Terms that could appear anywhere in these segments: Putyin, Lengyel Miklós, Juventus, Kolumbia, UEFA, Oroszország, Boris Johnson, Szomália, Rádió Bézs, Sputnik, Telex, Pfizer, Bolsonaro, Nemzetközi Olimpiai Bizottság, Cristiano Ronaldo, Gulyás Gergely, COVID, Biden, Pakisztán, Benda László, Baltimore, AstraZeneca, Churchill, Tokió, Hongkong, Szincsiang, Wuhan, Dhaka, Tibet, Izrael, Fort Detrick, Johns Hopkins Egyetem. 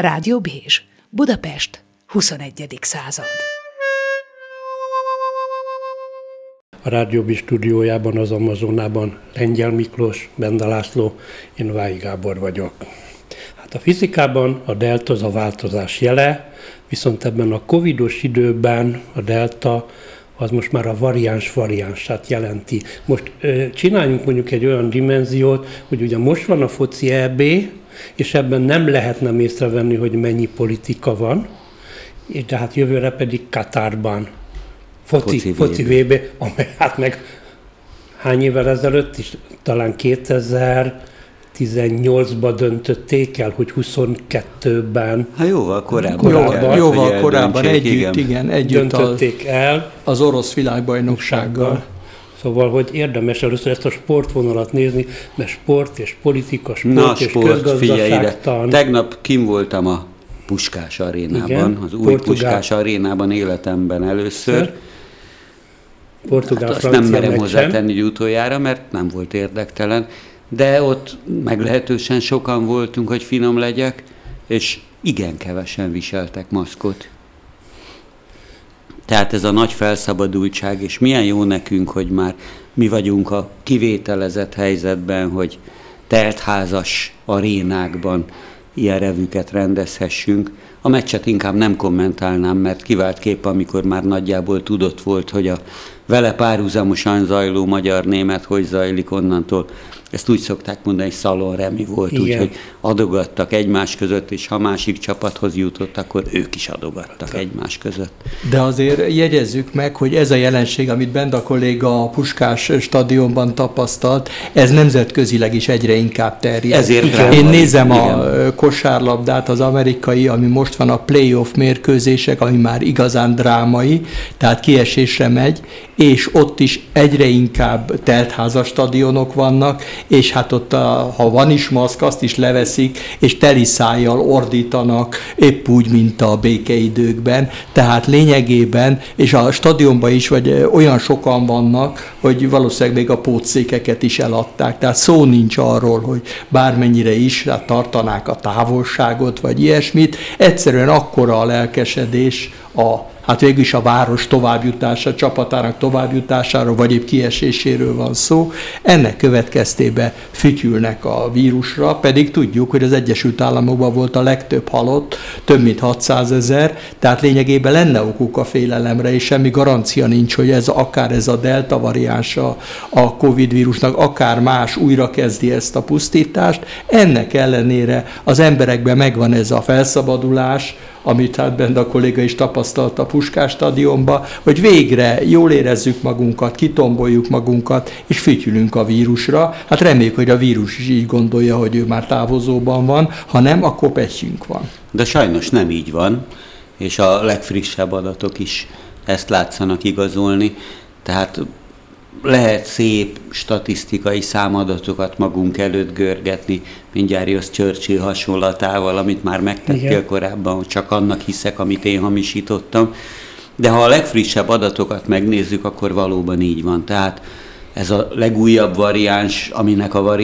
Rádió Bézs, Budapest, 21. század. A Rádió Bézs stúdiójában, az Amazonában Lengyel Miklós, Benda László, én Vágy Gábor vagyok. A fizikában a delta az a változás jele, viszont ebben a covidos időben a delta az most már a variánsát jelenti. Most csináljunk mondjuk egy olyan dimenziót, hogy ugye most van a foci EB, és ebben nem lehet nem észrevenni, hogy mennyi politika van, és de hát jövőre pedig Katárban foci VB, amely hát meg hány évvel ezelőtt is, talán 2018-ban döntötték el, hogy 22-ben. Hát jóval korábban együtt döntötték el. Az orosz világbajnoksággal. Szóval, hogy érdemes először ezt a sportvonalat nézni, mert sport és politika, sport és közgazdaságtan. Tegnap kim voltam a Puskás Arénában, igen, az új Puskás Arénában életemben először. Hát azt nem merem hozzátenni utoljára, mert nem volt érdektelen. De ott meglehetősen sokan voltunk, hogy finom legyek, és igen kevesen viseltek maszkot. Tehát ez a nagy felszabadultság, és milyen jó nekünk, hogy már mi vagyunk a kivételezett helyzetben, hogy teltházas arénákban ilyen revüket rendezhessünk. A meccset inkább nem kommentálnám, mert kivált kép, amikor már nagyjából tudott volt, hogy a vele párhuzamosan zajló magyar-német hogy zajlik onnantól. Ezt úgy szokták mondani, hogy szalonremi volt, úgyhogy adogattak egymás között, és ha másik csapathoz jutott, akkor ők is adogattak egymás között. De azért jegyezzük meg, hogy ez a jelenség, amit Benda kolléga a Puskás stadionban tapasztalt, ez nemzetközileg is egyre inkább terjed. Én nézem a kosárlabdát, az amerikai, ami most van a playoff mérkőzések, ami már igazán drámai, tehát kiesésre megy, és ott is egyre inkább teltházas stadionok vannak, és hát ott, ha van is maszk, azt is leveszik, és teli szájjal ordítanak, épp úgy, mint a békeidőkben. Tehát lényegében, és a stadionban is vagy olyan sokan vannak, hogy valószínűleg még a pótszékeket is eladták. Tehát szó nincs arról, hogy bármennyire is hát tartanák a távolságot, vagy ilyesmit. Egyszerűen akkora a lelkesedés hát végül is a város továbbjutása, csapatának továbbjutásáról, vagy épp kieséséről van szó. Ennek következtében fütyülnek a vírusra, pedig tudjuk, hogy az Egyesült Államokban volt a legtöbb halott, több mint 600 000, tehát lényegében lenne okuk a félelemre, és semmi garancia nincs, hogy akár ez a delta variánsa a Covid vírusnak, akár más újrakezdi ezt a pusztítást. Ennek ellenére az emberekben megvan ez a felszabadulás, amit hát Benda kolléga is tapasztalt a Puskás stadionba, hogy végre jól érezzük magunkat, kitomboljuk magunkat, és fütyülünk a vírusra. Hát reméljük, hogy a vírus is így gondolja, hogy ő már távozóban van, ha nem, akkor pecsünk van. De sajnos nem így van, és a legfrissebb adatok is ezt látszanak igazolni. Tehát lehet szép statisztikai számadatokat magunk előtt görgetni, mindjárt jössz Churchill hasonlatával, amit már megtettél korábban, hogy csak annak hiszek, amit én hamisítottam. De ha a legfrissebb adatokat megnézzük, akkor valóban így van. Tehát ez a legújabb variáns, aminek a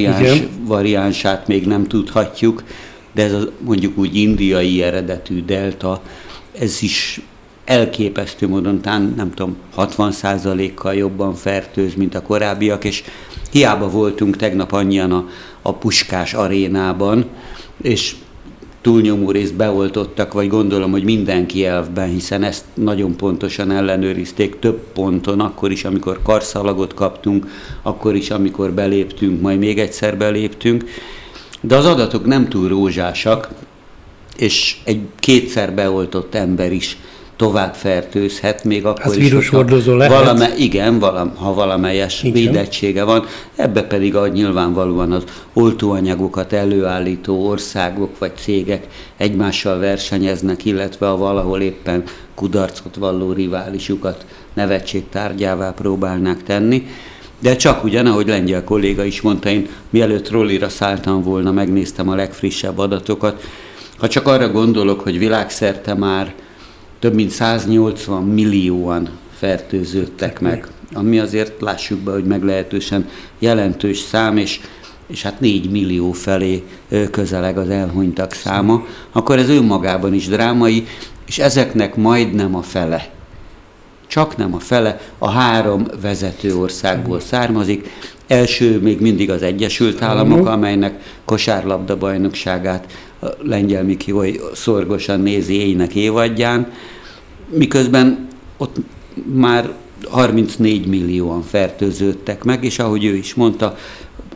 variánsát még nem tudhatjuk, de ez a, mondjuk úgy indiai eredetű delta, ez is elképesztő módon, tán, nem tudom, 60%-kal jobban fertőz, mint a korábbiak, és hiába voltunk tegnap annyian a Puskás Arénában, és túlnyomó részt beoltottak, vagy gondolom, hogy mindenki elfben, hiszen ezt nagyon pontosan ellenőrizték több ponton, akkor is, amikor karszalagot kaptunk, akkor is, amikor beléptünk, majd még egyszer beléptünk, de az adatok nem túl rózsásak, és egy kétszer beoltott ember is tovább fertőzhet, még akkor is, ha valamelyes védettsége van. Ebbe pedig nyilvánvalóan az oltóanyagokat előállító országok vagy cégek egymással versenyeznek, illetve a valahol éppen kudarcot valló riválisukat nevetségtárgyává próbálnák tenni. De csak ugyanahogy lengyel kolléga is mondta, én mielőtt rollira szálltam volna, megnéztem a legfrissebb adatokat. Ha csak arra gondolok, hogy világszerte már több mint 180 millióan fertőződtek meg, ami azért lássuk be, hogy meglehetősen jelentős szám, és és hát 4 millió felé közeleg az elhunytak száma, akkor ez önmagában is drámai, és ezeknek majdnem a fele, csak nem a fele, a 3 vezető országból származik. Első még mindig az Egyesült Államok, amelynek kosárlabda-bajnokságát Lengyel Miklós szorgosan nézi éjnek évadján, miközben ott már 34 millióan fertőződtek meg, és ahogy ő is mondta,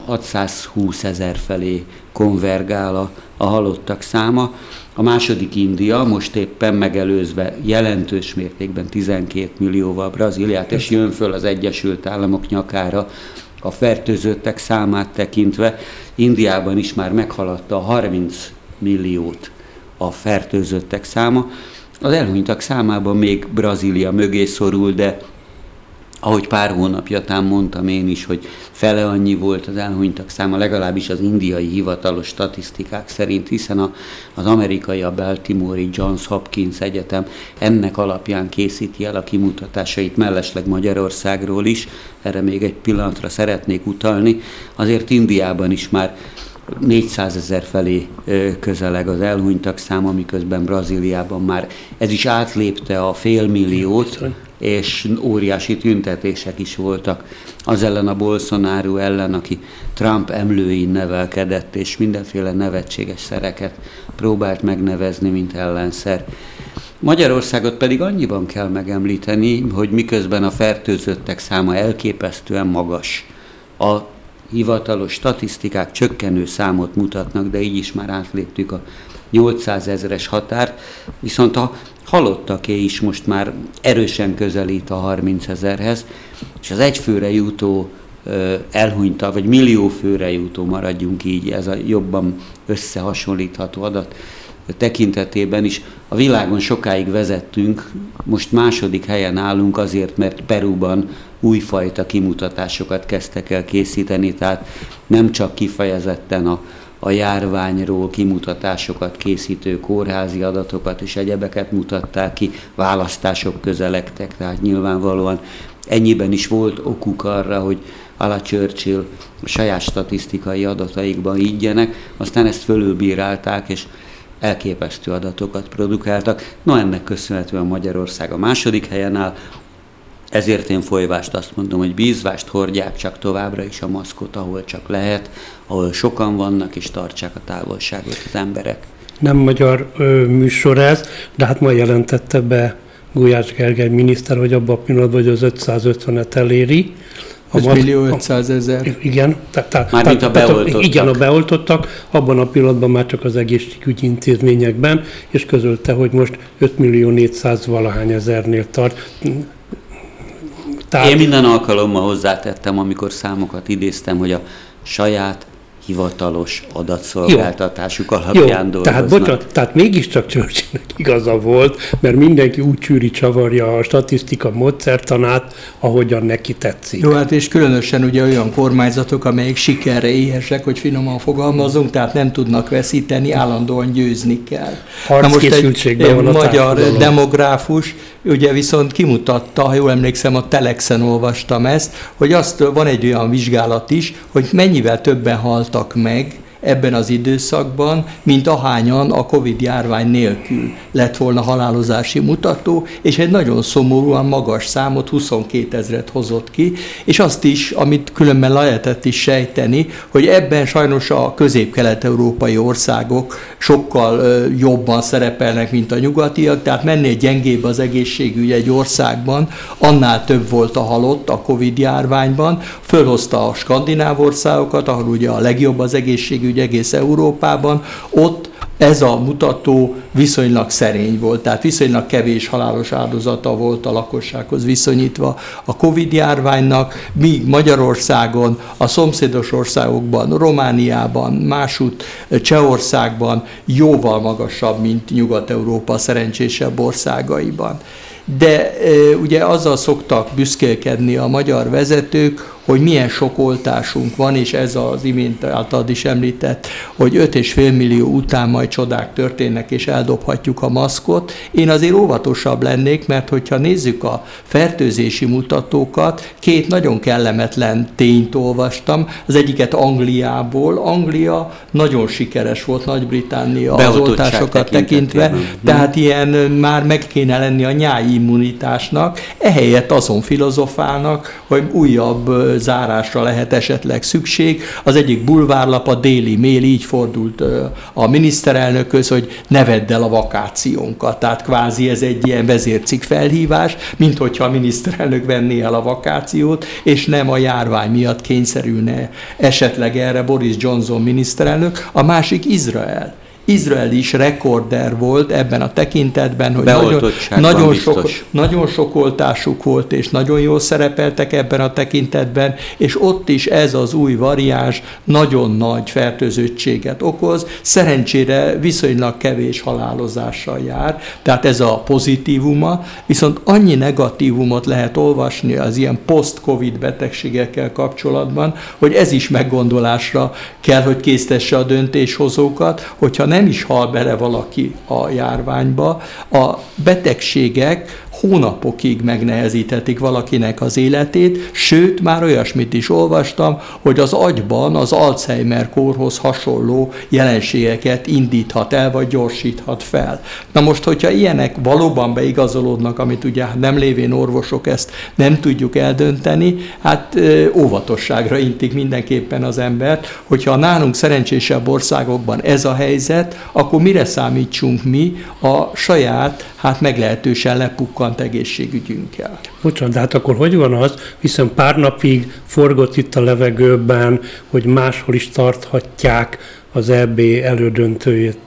620 000 felé konvergál a halottak száma. A második India, most éppen megelőzve jelentős mértékben 12 millióval Brazíliát, és jön föl az Egyesült Államok nyakára a fertőzöttek számát tekintve. Indiában is már meghaladta a 30 milliót a fertőzöttek száma. Az elhunytak számában még Brazília mögé szorul, de ahogy pár hónapja tám mondtam én is, hogy fele annyi volt az elhunytak száma, legalábbis az indiai hivatalos statisztikák szerint, hiszen az amerikai, a Baltimore-i Johns Hopkins Egyetem ennek alapján készíti el a kimutatásait, mellesleg Magyarországról is, erre még egy pillanatra szeretnék utalni, azért Indiában is már 400 000 felé közeleg az elhunytak száma, miközben Brazíliában már ez is átlépte a 500 000 és óriási tüntetések is voltak az ellen, a Bolsonaro ellen, aki Trump emlőin nevelkedett, és mindenféle nevetséges szereket próbált megnevezni, mint ellenszer. Magyarországot pedig annyiban kell megemlíteni, hogy miközben a fertőzöttek száma elképesztően magas, a hivatalos statisztikák csökkenő számot mutatnak, de így is már átléptük a 800 000-es határt, viszont a halottaké is most már erősen közelít a 30 000-hez, és az egyfőre jutó elhunyta, vagy milliófőre jutó, maradjunk így, ez a jobban összehasonlítható adat tekintetében is. A világon sokáig vezettünk, most második helyen állunk azért, mert Peruban újfajta kimutatásokat kezdtek el készíteni, tehát nem csak kifejezetten a járványról kimutatásokat készítő kórházi adatokat és egyebeket mutatták ki, választások közelegtek, tehát nyilvánvalóan ennyiben is volt okuk arra, hogy a Churchill saját statisztikai adataikban higgyenek, aztán ezt fölülbírálták, és elképesztő adatokat produkáltak. No, ennek köszönhetően Magyarország a második helyen áll, ezért én folyvást azt mondom, hogy bízvást, hordják csak továbbra is a maszkot, ahol csak lehet, ahol sokan vannak, és tartsák a távolságot az emberek. Nem magyar műsor ez, de hát ma jelentette be Gulyás Gergely miniszter, hogy abban a pillanatban, hogy az 550-et eléri. 5 500 000. Igen, mármint a beoltottak. Igen, a beoltottak, abban a pillanatban már csak az egészségügyi intézményekben, és közölte, hogy most 5 400 000-valahány ezernél tart. Tehát... Én minden alkalommal hozzátettem, amikor számokat idéztem, hogy a saját hivatalos adatszolgáltatásuk alapján dolgoznak. Tehát bocsánat, tehát mégiscsak Churchillnek igaza volt, mert mindenki úgy csűri csavarja a statisztika módszertanát, ahogyan neki tetszik. Jó, hát és különösen ugye olyan kormányzatok, amelyek sikerre éhesek, hogy finoman fogalmazunk, tehát nem tudnak veszíteni, állandóan győzni kell. Harckészültségben van a magyar társadalom. Demográfus, ugye viszont kimutatta, ha jól emlékszem, a Telexen olvastam ezt, hogy azt van egy olyan vizsgálat is, hogy mennyivel többen haltak meg ebben az időszakban, mint ahányan a COVID-járvány nélkül lett volna halálozási mutató, és egy nagyon szomorúan magas számot, 22 000-et hozott ki, és azt is, amit különben lehetett is sejteni, hogy ebben sajnos a közép-kelet-európai országok sokkal jobban szerepelnek, mint a nyugatiak, tehát mennél gyengébb az egészségügy egy országban, annál több volt a halott a COVID-járványban, fölhozta a skandináv országokat, ahol ugye a legjobb az egészségügy, egész Európában, ott ez a mutató viszonylag szerény volt, tehát viszonylag kevés halálos áldozata volt a lakossághoz viszonyítva a COVID-járványnak, míg Magyarországon, a szomszédos országokban, Romániában, másút Csehországban jóval magasabb, mint Nyugat-Európa szerencsésebb országaiban. De ugye azzal szoktak büszkélkedni a magyar vezetők, hogy milyen sok oltásunk van, és ez az imént általad is említett, hogy 5,5 millió után majd csodák történnek, és eldobhatjuk a maszkot. Én azért óvatosabb lennék, mert hogyha nézzük a fertőzési mutatókat, két nagyon kellemetlen tényt olvastam. Az egyiket Angliából. Anglia nagyon sikeres volt, Nagy-Britannia az oltásokat tekintve, tehát ilyen már meg kéne lenni a nyári immunitásnak, ehelyett azon filozofálnak, hogy újabb zárásra lehet esetleg szükség. Az egyik bulvárlap, a Daily Mail így fordult a miniszterelnökhöz, hogy ne vedd el a vakációnkat. Tehát kvázi ez egy ilyen vezércikk felhívás, mint hogyha a miniszterelnök venné el a vakációt, és nem a járvány miatt kényszerülne esetleg erre Boris Johnson miniszterelnök. A másik Izrael. Izrael is rekorder volt ebben a tekintetben, hogy nagyon sok oltásuk volt, és nagyon jól szerepeltek ebben a tekintetben, és ott is ez az új variáns nagyon nagy fertőzöttséget okoz. Szerencsére viszonylag kevés halálozással jár, tehát ez a pozitívuma, viszont annyi negatívumot lehet olvasni az ilyen post-covid betegségekkel kapcsolatban, hogy ez is meggondolásra kell, hogy késztesse a döntéshozókat, hogyha nem is hal bele valaki a járványba, a betegségek hónapokig megnehezíthetik valakinek az életét, sőt, már olyasmit is olvastam, hogy az agyban az Alzheimer-kórhoz hasonló jelenségeket indíthat el, vagy gyorsíthat fel. Na most, hogyha ilyenek valóban beigazolódnak, amit ugye nem lévén orvosok ezt nem tudjuk eldönteni, hát óvatosságra intik mindenképpen az embert, hogyha a nálunk szerencsésebb országokban ez a helyzet, akkor mire számítsunk mi a saját, hát meglehetősen lepukkant egészségügyünkkel. Bocsánat, de hát akkor hogy van az, hiszen pár napig forgott itt a levegőben, hogy máshol is tarthatják az EB elődöntőjét.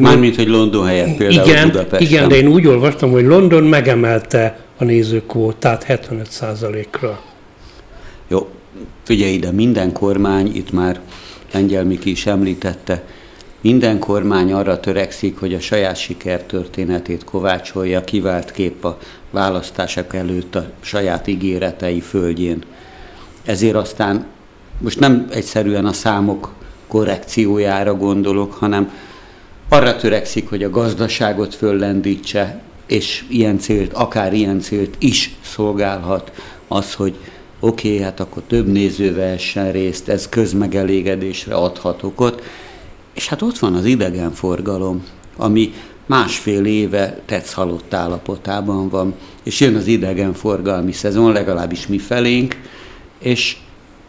Mármint, hogy London helyett például Budapesten. Igen, de én úgy olvastam, hogy London megemelte a nézőkvótát 75%-ra. Jó, figyelj ide, minden kormány, itt már Lengyel Miki is említette, minden kormány arra törekszik, hogy a saját sikertörténetét kovácsolja, kivált kép a választások előtt a saját ígéretei földjén. Ezért aztán most nem egyszerűen a számok korrekciójára gondolok, hanem arra törekszik, hogy a gazdaságot föllendítse, és ilyen célt, akár ilyen célt is szolgálhat az, hogy oké, hát akkor több néző vehessen részt, ez közmegelégedésre adhat okot. És hát ott van az idegenforgalom, ami másfél éve tetsz halott állapotában van, és jön az idegenforgalmi szezon, legalábbis mi felénk, és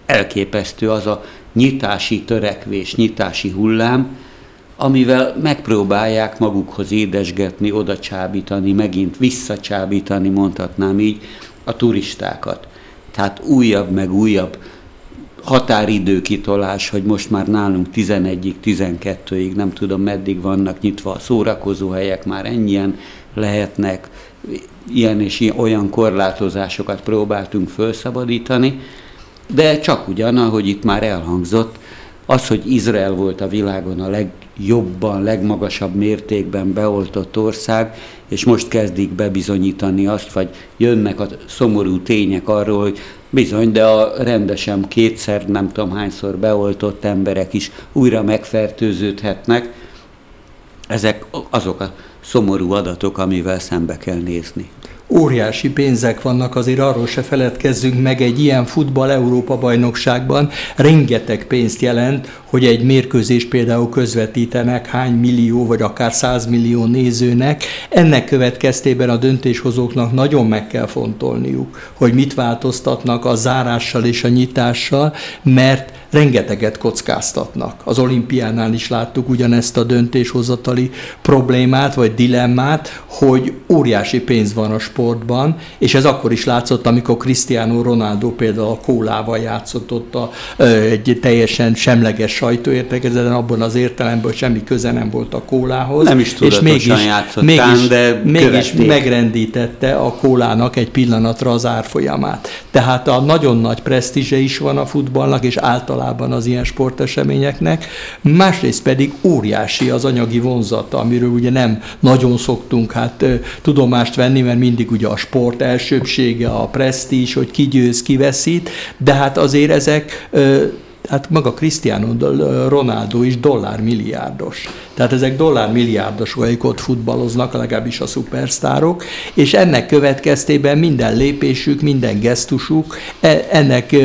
elképesztő az a nyitási törekvés, nyitási hullám, amivel megpróbálják magukhoz édesgetni, oda csábítani, megint visszacsábítani, mondhatnám így, a turistákat. Tehát újabb meg újabb határidőkitolás, hogy most már nálunk 11-ig, 12-ig, nem tudom meddig vannak nyitva a szórakozóhelyek, már ennyien lehetnek, ilyen és olyan korlátozásokat próbáltunk felszabadítani, de csak ugyan, ahogy itt már elhangzott, az, hogy Izrael volt a világon a legjobban, legmagasabb mértékben beoltott ország, és most kezdik bebizonyítani azt, vagy jönnek a szomorú tények arról, hogy bizony, de a rendesen kétszer, nem tudom hányszor beoltott emberek is újra megfertőződhetnek. Ezek azok a szomorú adatok, amivel szembe kell nézni. Óriási pénzek vannak, azért arról se feledkezzünk meg, egy ilyen futball Európa-bajnokságban rengeteg pénzt jelent, hogy egy mérkőzést például közvetítenek hány millió, vagy akár 100 millió nézőnek. Ennek következtében a döntéshozóknak nagyon meg kell fontolniuk, hogy mit változtatnak a zárással és a nyitással, mert rengeteget kockáztatnak. Az olimpiánál is láttuk ugyanezt a döntéshozatali problémát, vagy dilemmát, hogy óriási pénz van a sportban, és ez akkor is látszott, amikor Cristiano Ronaldo például a kólával játszott ott egy teljesen semleges sajtóértekezeten, abban az értelemben semmi köze nem volt a kólához. Nem is tudatosan mégis megrendítette a kólának egy pillanatra az árfolyamát. Tehát a nagyon nagy presztízse is van a futballnak, és általában általában az ilyen sporteseményeknek, másrészt pedig óriási az anyagi vonzata, amiről ugye nem nagyon szoktunk tudomást venni, mert mindig ugye a sport elsőbsége, a presztízs, hogy ki győz, ki veszít, de azért ezek... maga Cristiano Ronaldo is dollármilliárdos. Tehát ezek dollármilliárdos olykot futballoznak, legalábbis a szupersztárok, és ennek következtében minden lépésük, minden gesztusuk, ennek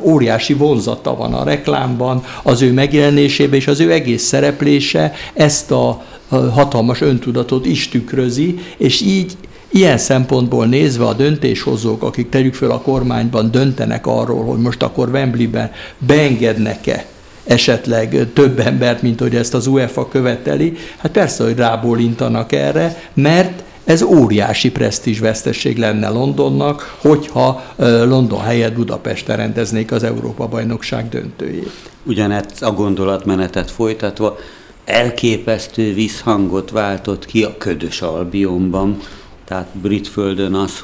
óriási vonzata van a reklámban, az ő megjelenésében, és az ő egész szereplése ezt a hatalmas öntudatot is tükrözi, és így ilyen szempontból nézve a döntéshozók, akik tegyük föl a kormányban döntenek arról, hogy most akkor Wembleyben beengednek-e esetleg több embert, mint hogy ezt az UEFA követeli, persze, hogy rábólintanak erre, mert ez óriási presztízsveszteség lenne Londonnak, hogyha London helyett Budapesten rendeznék az Európa-bajnokság döntőjét. Ugyanezt a gondolatmenetet folytatva elképesztő visszhangot váltott ki a ködös Albionban, tehát brit földön az,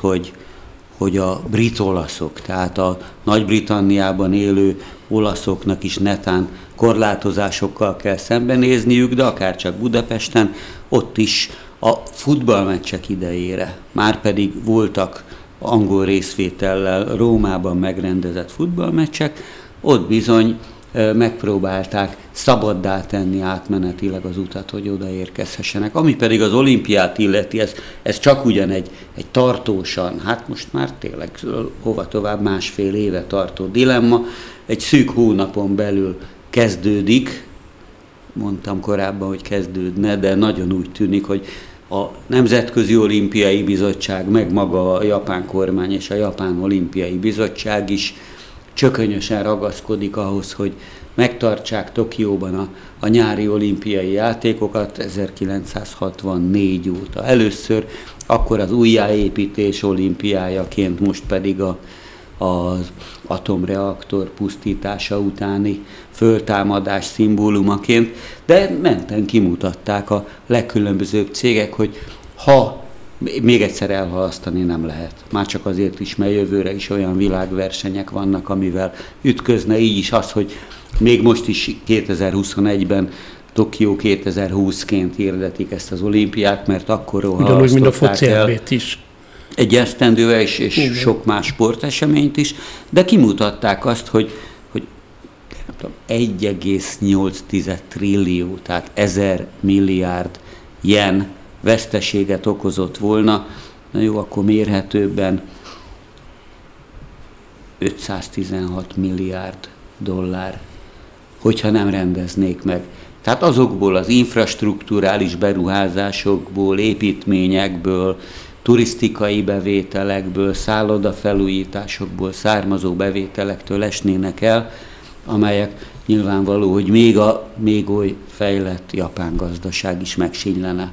hogy a brit olaszok, tehát a Nagy-Britanniában élő olaszoknak is netán korlátozásokkal kell szembenézniük, de akárcsak Budapesten, ott is a futballmeccsek idejére, márpedig voltak angol részvétellel Rómában megrendezett futballmeccsek, ott bizony megpróbálták szabaddá tenni átmenetileg az utat, hogy odaérkezhessenek. Ami pedig az olimpiát illeti, ez csak ugyan egy tartósan, most már tényleg hova tovább másfél éve tartó dilemma, egy szűk hónapon belül kezdődik, mondtam korábban, hogy kezdődne, de nagyon úgy tűnik, hogy a Nemzetközi Olimpiai Bizottság, meg maga a japán kormány és a Japán Olimpiai Bizottság is csökönyösen ragaszkodik ahhoz, hogy megtartsák Tokióban a nyári olimpiai játékokat 1964 óta. Először akkor az újjáépítés olimpiájaként, most pedig az atomreaktor pusztítása utáni föltámadás szimbólumaként, de menten kimutatták a legkülönbözőbb cégek, hogy még egyszer elhalasztani nem lehet. Már csak azért is, mert jövőre is olyan világversenyek vannak, amivel ütközne, így is az, hogy még most is 2021-ben Tokió 2020-ként hirdetik ezt az olimpiát, mert akkorról halasztották el. Ugyanúgy, is. Egy esztendővel és sok más sporteseményt is, de kimutatták azt, hogy 1,8 trillió, tehát 1000 milliárd yen veszteséget okozott volna, na jó, akkor mérhetőbben 516 milliárd dollár, hogyha nem rendeznék meg. Tehát azokból az infrastrukturális beruházásokból, építményekből, turisztikai bevételekből, szállodafelújításokból származó bevételektől esnének el, amelyek nyilvánvaló, hogy még oly fejlett japán gazdaság is megsínylene.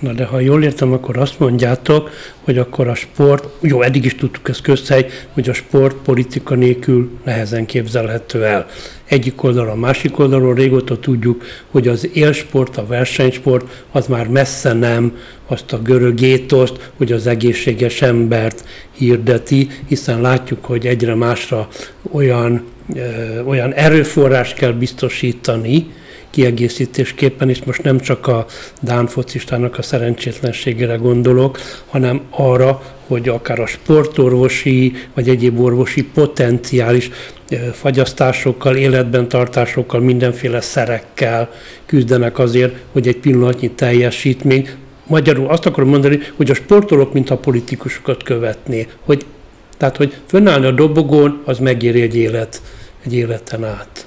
Na de ha jól értem, akkor azt mondjátok, hogy akkor a sport, jó, eddig is tudtuk ezt közhely, hogy a sport politika nélkül nehezen képzelhető el. Egyik oldalon, a másik oldalon régóta tudjuk, hogy az élsport, a versenysport az már messze nem azt a görög étoszt, hogy az egészséges embert hirdeti, hiszen látjuk, hogy egyre másra olyan erőforrás kell biztosítani, kiegészítésképpen, és most nem csak a dán focistának a szerencsétlenségére gondolok, hanem arra, hogy akár a sportorvosi vagy egyéb orvosi potenciális fagyasztásokkal, életben tartásokkal, mindenféle szerekkel küzdenek azért, hogy egy pillanatnyi teljesítmény. Magyarul azt akarom mondani, hogy a sportolók, mint a politikusokat követné, hogy fönnállni a dobogón, az megéri egy életen át.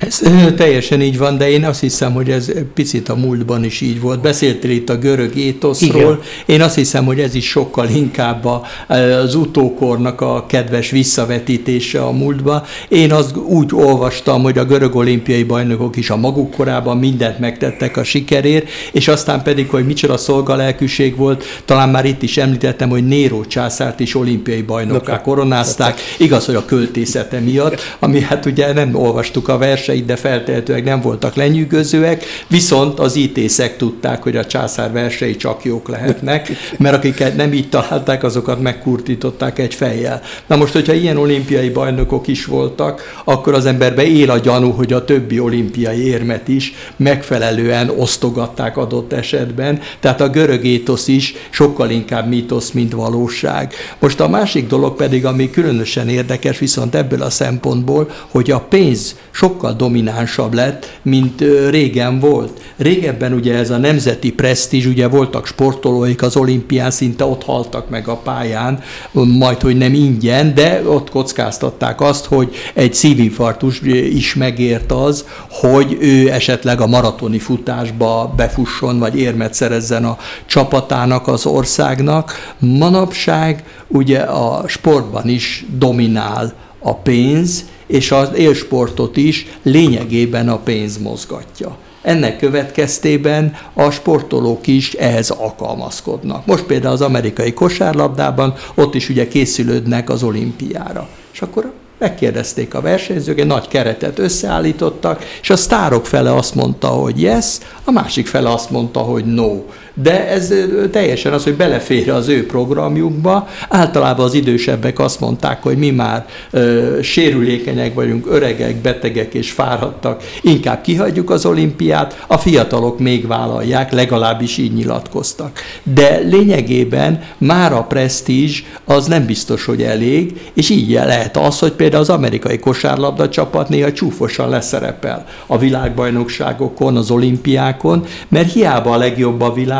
Ez teljesen így van, de én azt hiszem, hogy ez picit a múltban is így volt. Beszéltél itt a görög étoszról. Igen. Én azt hiszem, hogy ez is sokkal inkább az utókornak a kedves visszavetítése a múltba. Én azt úgy olvastam, hogy a görög olimpiai bajnokok is a maguk korában mindent megtettek a sikerért, és aztán pedig, hogy micsoda szolgalelkűség volt, talán már itt is említettem, hogy Néro császárt is olimpiai bajnokká koronázták. Igaz, hogy a költészete miatt, ami ugye nem olvastuk a versenyt, részleteit, de feltehetőleg nem voltak lenyűgözőek, viszont az ítészek tudták, hogy a császár versei csak jók lehetnek, mert akiket nem így találták, azokat megkurtították egy fejjel. Na most, hogyha ilyen olimpiai bajnokok is voltak, akkor az emberbe él a gyanú, hogy a többi olimpiai érmet is megfelelően osztogatták adott esetben, tehát a görög étosz is sokkal inkább mítosz, mint valóság. Most a másik dolog pedig, ami különösen érdekes, viszont ebből a szempontból, hogy a pénz sokkal dominánsabb lett, mint régen volt. Régebben ugye ez a nemzeti presztízs, ugye voltak sportolóik az olimpián, szinte ott haltak meg a pályán, majd hogy nem ingyen, de ott kockáztatták azt, hogy egy szívinfarktus is megért az, hogy ő esetleg a maratoni futásba befusson, vagy érmet szerezzen a csapatának, az országnak. Manapság ugye a sportban is dominál a pénz, és az élsportot is lényegében a pénz mozgatja. Ennek következtében a sportolók is ehhez alkalmazkodnak. Most például az amerikai kosárlabdában, ott is ugye készülődnek az olimpiára. És akkor megkérdezték a versenyzők, egy nagy keretet összeállítottak, és a sztárok fele azt mondta, hogy yes, a másik fele azt mondta, hogy no. De ez teljesen az, hogy belefér az ő programjukba. Általában az idősebbek azt mondták, hogy mi már sérülékenyek vagyunk, öregek, betegek és fáradtak, inkább kihagyjuk az olimpiát, a fiatalok még vállalják, legalábbis így nyilatkoztak. De lényegében már a presztízs az nem biztos, hogy elég, és így lehet az, hogy például az amerikai kosárlabda csapat néha csúfosan leszerepel a világbajnokságokon, az olimpiákon, mert hiába a legjobb a világ,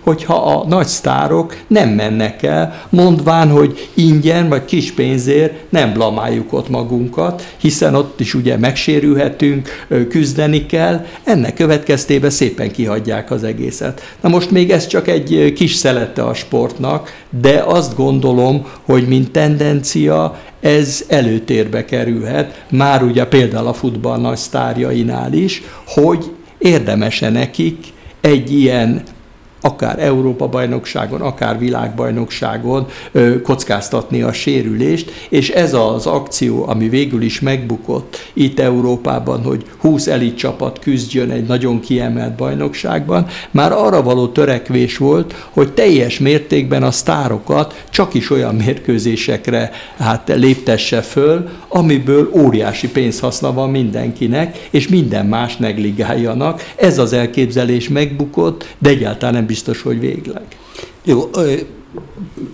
hogyha a nagy sztárok nem mennek el, mondván, hogy ingyen vagy kis pénzért nem blamáljuk ott magunkat, hiszen ott is ugye megsérülhetünk, küzdeni kell, ennek következtében szépen kihagyják az egészet. Na most még ez csak egy kis szelete a sportnak, de azt gondolom, hogy mint tendencia ez előtérbe kerülhet, már ugye például a futball nagy sztárjainál is, hogy érdemese nekik egy ilyen akár Európa-bajnokságon, akár világbajnokságon kockáztatni a sérülést, és ez az akció, ami végül is megbukott itt Európában, hogy 20 elit csapat küzdjön egy nagyon kiemelt bajnokságban, már arra való törekvés volt, hogy teljes mértékben a sztárokat csak is olyan mérkőzésekre léptesse föl, amiből óriási pénzhaszna van mindenkinek, és minden más negligáljanak. Ez az elképzelés megbukott, de egyáltalán nem biztos, hogy végleg. Jó,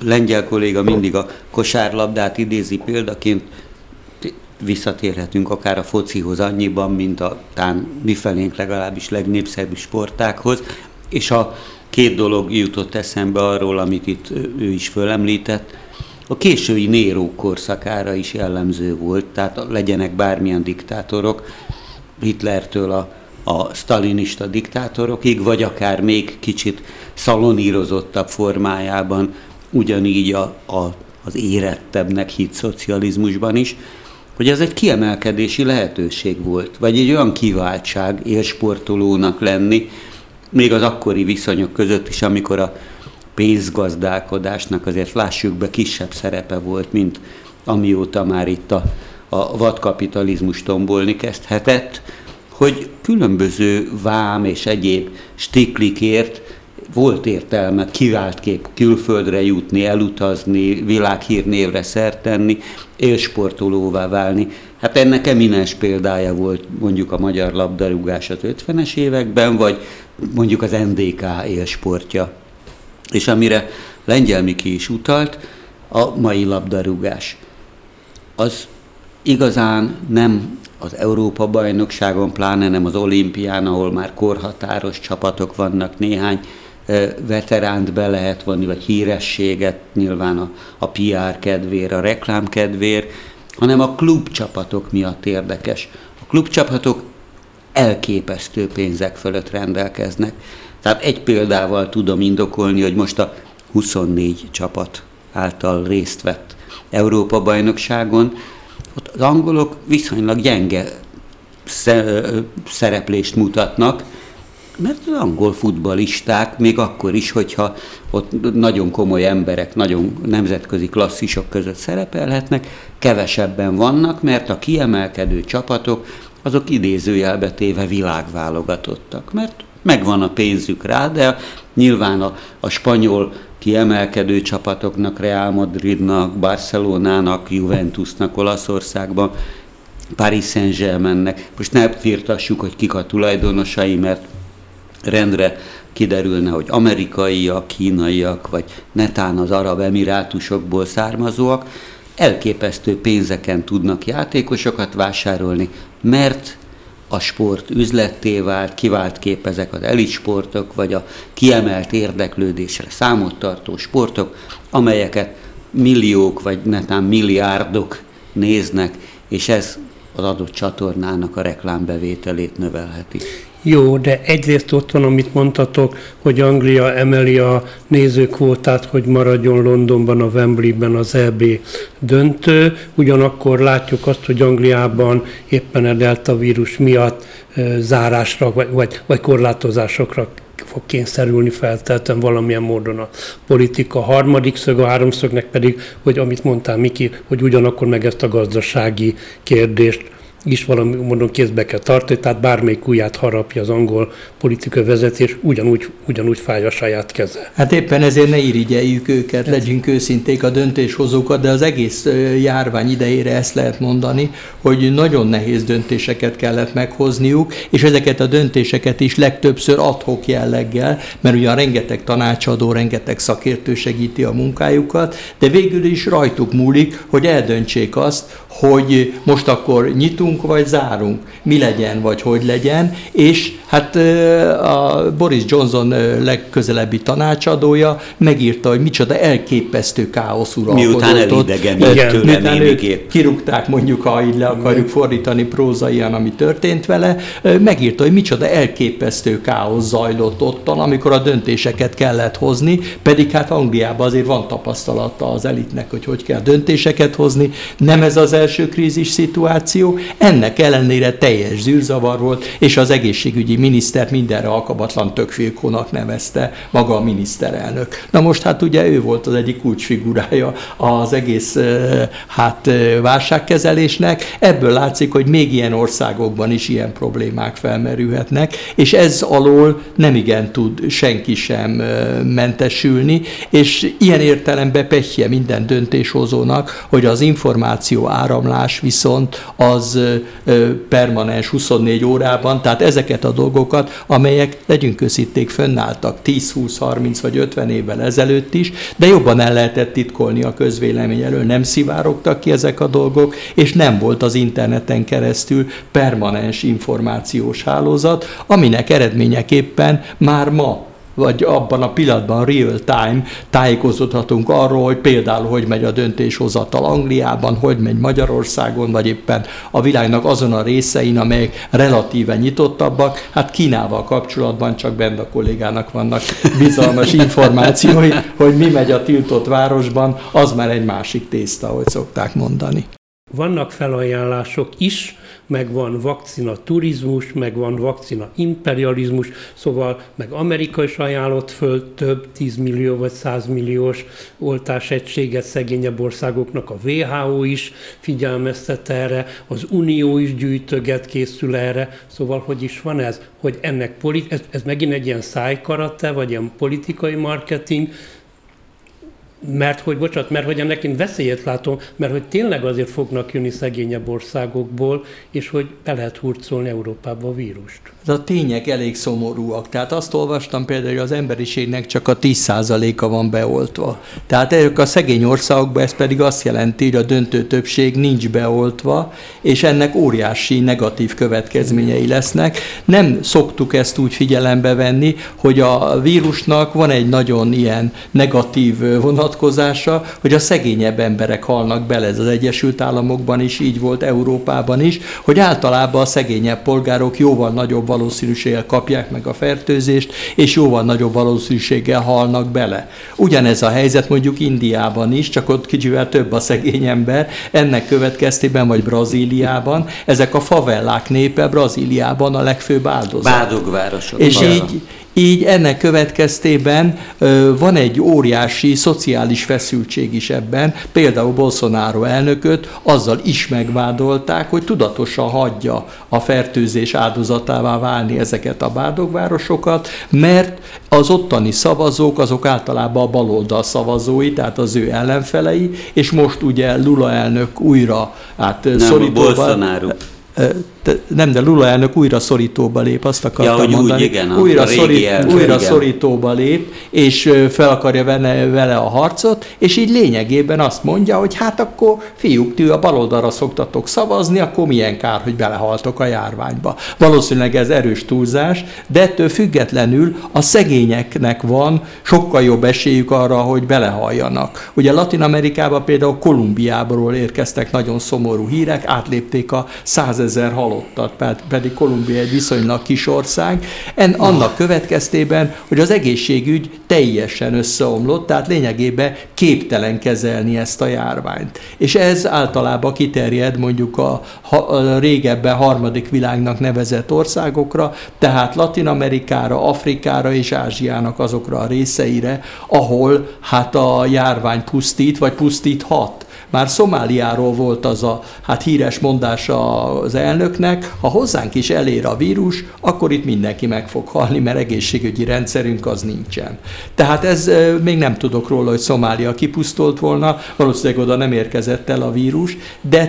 lengyel kolléga mindig a kosárlabdát idézi példaként, visszatérhetünk akár a focihoz annyiban, mint a tán mifelénk legalábbis legnépszerűbb sportákhoz, és a két dolog jutott eszembe arról, amit itt ő is fölemlített. A késői Néro korszakára is jellemző volt, tehát legyenek bármilyen diktátorok, Hitlertől a sztalinista diktátorokig, vagy akár még kicsit szalonírozottabb formájában, ugyanígy az érettebbnek hitt szocializmusban is, hogy ez egy kiemelkedési lehetőség volt, vagy egy olyan kiváltság élsportolónak lenni, még az akkori viszonyok között is, amikor a pénzgazdálkodásnak azért lássuk be kisebb szerepe volt, mint amióta már itt a vadkapitalizmus tombolni kezdhetett, hogy különböző vám és egyéb stiklikért volt értelme kiváltképp külföldre jutni, elutazni, világhírnévre szert tenni, élsportolóvá válni. Hát ennek eminens példája volt mondjuk a magyar labdarúgás az 50-es években, vagy mondjuk az NDK élsportja. És amire Lengyel Miki is utalt, a mai labdarúgás. Az igazán nem az Európa-bajnokságon, pláne nem az olimpián, ahol már korhatáros csapatok vannak, néhány veteránt be lehet vonni, vagy hírességet nyilván a PR kedvér, a reklám kedvér, hanem a klubcsapatok miatt érdekes. A klubcsapatok elképesztő pénzek fölött rendelkeznek. Tehát egy példával tudom indokolni, hogy most a 24 csapat által részt vett Európa-bajnokságon, ott az angolok viszonylag gyenge szereplést mutatnak, Mert az angol futballisták, még akkor is, hogyha ott nagyon komoly emberek, nagyon nemzetközi klasszisok között szerepelhetnek, kevesebben vannak, mert a kiemelkedő csapatok, azok idézőjelbe téve világválogatottak. Mert megvan a pénzük rá, de nyilván a spanyol kiemelkedő csapatoknak, Real Madridnak, Barcelonának, Juventusnak, Olaszországban, Paris Saint-Germainnek. Most ne firtassuk, hogy kik a tulajdonosai, mert rendre kiderülne, hogy amerikaiak, kínaiak, vagy netán az arab emirátusokból származóak. Elképesztő pénzeken tudnak játékosokat vásárolni, mert a sport üzletté vált, kivált kép ezek az elitsportok, vagy a kiemelt érdeklődésre számottartó sportok, amelyeket milliók, vagy netán milliárdok néznek, és ez az adott csatornának a reklámbevételét növelheti. Jó, de egyrészt ott van, amit mondtatok, hogy Anglia emeli a nézőkvótát, hogy maradjon Londonban, a Wembleyben az EB döntő. Ugyanakkor látjuk azt, hogy Angliában éppen a delta vírus miatt zárásra vagy korlátozásokra fog kényszerülni feltelten valamilyen módon a politika. A harmadik szög a háromszögnek pedig, hogy amit mondtál, Miki, hogy ugyanakkor meg ezt a gazdasági kérdést is valami módon kézbe kell tartani, tehát bármelyik ujját harapja az angol politikai vezetés, ugyanúgy fáj a saját keze. Hát éppen ezért ne irigyeljük őket, legyünk őszinték a döntéshozókat, de az egész járvány idejére ezt lehet mondani, hogy nagyon nehéz döntéseket kellett meghozniuk, és ezeket a döntéseket is legtöbbször ad hoc jelleggel, mert ugyan rengeteg tanácsadó, rengeteg szakértő segíti a munkájukat, de végül is rajtuk múlik, hogy eldöntsék azt, hogy most akkor nyitunk, vagy zárunk, mi legyen, vagy hogy legyen, és hát a Boris Johnson legközelebbi tanácsadója megírta, hogy micsoda elképesztő káosz uralkodott. Miután elidegenített tőle némiképp. Kirúgták, mondjuk, ha így le akarjuk fordítani prózaian, ami történt vele, megírta, hogy micsoda elképesztő káosz zajlott ottan, amikor a döntéseket kellett hozni, pedig hát Angliában azért van tapasztalata az elitnek, hogy kell döntéseket hozni. Nem ez az első krízis szituáció, ennek ellenére teljes zűrzavar volt, és az egészségügyi minisztert mindenre alkalmatlan tökfilkónak nevezte maga a miniszterelnök. Na most hát ugye ő volt az egyik kulcsfigurája az egész válságkezelésnek. Ebből látszik, hogy még ilyen országokban is ilyen problémák felmerülhetnek, és ez alól nemigen tud senki sem mentesülni, és ilyen értelemben pehje minden döntéshozónak, hogy az információ áramlás viszont az permanens 24 órában, tehát ezeket a dolgokat, amelyek, legyünk őszinték, fönnálltak 10, 20, 30 vagy 50 évvel ezelőtt is, de jobban el lehetett titkolni a közvélemény elől, nem szivárogtak ki ezek a dolgok, és nem volt az interneten keresztül permanens információs hálózat, aminek eredményeképpen már ma, vagy abban a pillanatban real time tájékozódhatunk arról, hogy például hogy megy a döntéshozatal Angliában, hogy megy Magyarországon, vagy éppen a világnak azon a részein, amelyek relatíven nyitottabbak. Hát Kínával kapcsolatban csak Benda kollégának vannak bizalmas információi, hogy mi megy a tiltott városban, az már egy másik tészta, ahogy szokták mondani. Vannak felajánlások is, meg van vakcina turizmus, meg van vakcina imperializmus, szóval meg Amerika is ajánlott föl több 10 millió vagy 100 milliós oltásegységet szegényebb országoknak, a WHO is figyelmeztet erre, az Unió is gyűjtöget, készül erre, szóval hogy is van ez, hogy ennek ez megint egy ilyen szájkarate, vagy ilyen politikai marketing, mert hogy ennek én veszélyét látom, mert hogy tényleg azért fognak jönni szegényebb országokból, és hogy be lehet hurcolni Európába a vírust. Ez a tények elég szomorúak. Tehát azt olvastam például, hogy az emberiségnek csak a 10%-a van beoltva. Tehát ezek a szegény országokban ez pedig azt jelenti, hogy a döntő többség nincs beoltva, és ennek óriási negatív következményei lesznek. Nem szoktuk ezt úgy figyelembe venni, hogy a vírusnak van egy nagyon ilyen negatív vonat, beavatkozása, hogy a szegényebb emberek halnak bele. Ez az Egyesült Államokban is így volt, Európában is, hogy általában a szegényebb polgárok jóval nagyobb valószínűséggel kapják meg a fertőzést, és jóval nagyobb valószínűséggel halnak bele. Ugyanez a helyzet mondjuk Indiában is, csak ott kicsivel több a szegény ember, ennek következtében vagy Brazíliában, ezek a favellák népe Brazíliában a legfőbb áldozat. Bádogvárosok. És így ennek következtében van egy óriási szociális feszültség is ebben. Például Bolsonaro elnököt azzal is megvádolták, hogy tudatosan hagyja a fertőzés áldozatává válni ezeket a bádogvárosokat, mert az ottani szavazók azok általában a baloldal szavazói, tehát az ő ellenfelei, és most ugye Lula elnök újra Lula elnök újra szorítóba lép, azt akartam mondani. Újra szorítóba lép, és fel akarja vele a harcot, és így lényegében azt mondja, hogy hát akkor fiúk, ti a baloldalra szoktatok szavazni, akkor milyen kár, hogy belehaltok a járványba. Valószínűleg ez erős túlzás, de ettől függetlenül a szegényeknek van sokkal jobb esélyük arra, hogy belehaljanak. Ugye Latin-Amerikában például Kolumbiából érkeztek nagyon szomorú hírek, átlépték a 100 000 halottat, pedig Kolumbia egy viszonylag kis ország. Annak következtében, hogy az egészségügy teljesen összeomlott, tehát lényegében képtelen kezelni ezt a járványt. És ez általában kiterjed mondjuk a régebben harmadik világnak nevezett országokra, tehát Latin-Amerikára, Afrikára és Ázsiának azokra a részeire, ahol hát a járvány pusztít, vagy pusztíthat. Már Szomáliáról volt az a híres mondása az elnöknek, ha hozzánk is elér a vírus, akkor itt mindenki meg fog halni, mert egészségügyi rendszerünk az nincsen. Tehát ez még nem tudok róla, hogy Szomália kipusztolt volna, valószínűleg oda nem érkezett el a vírus, de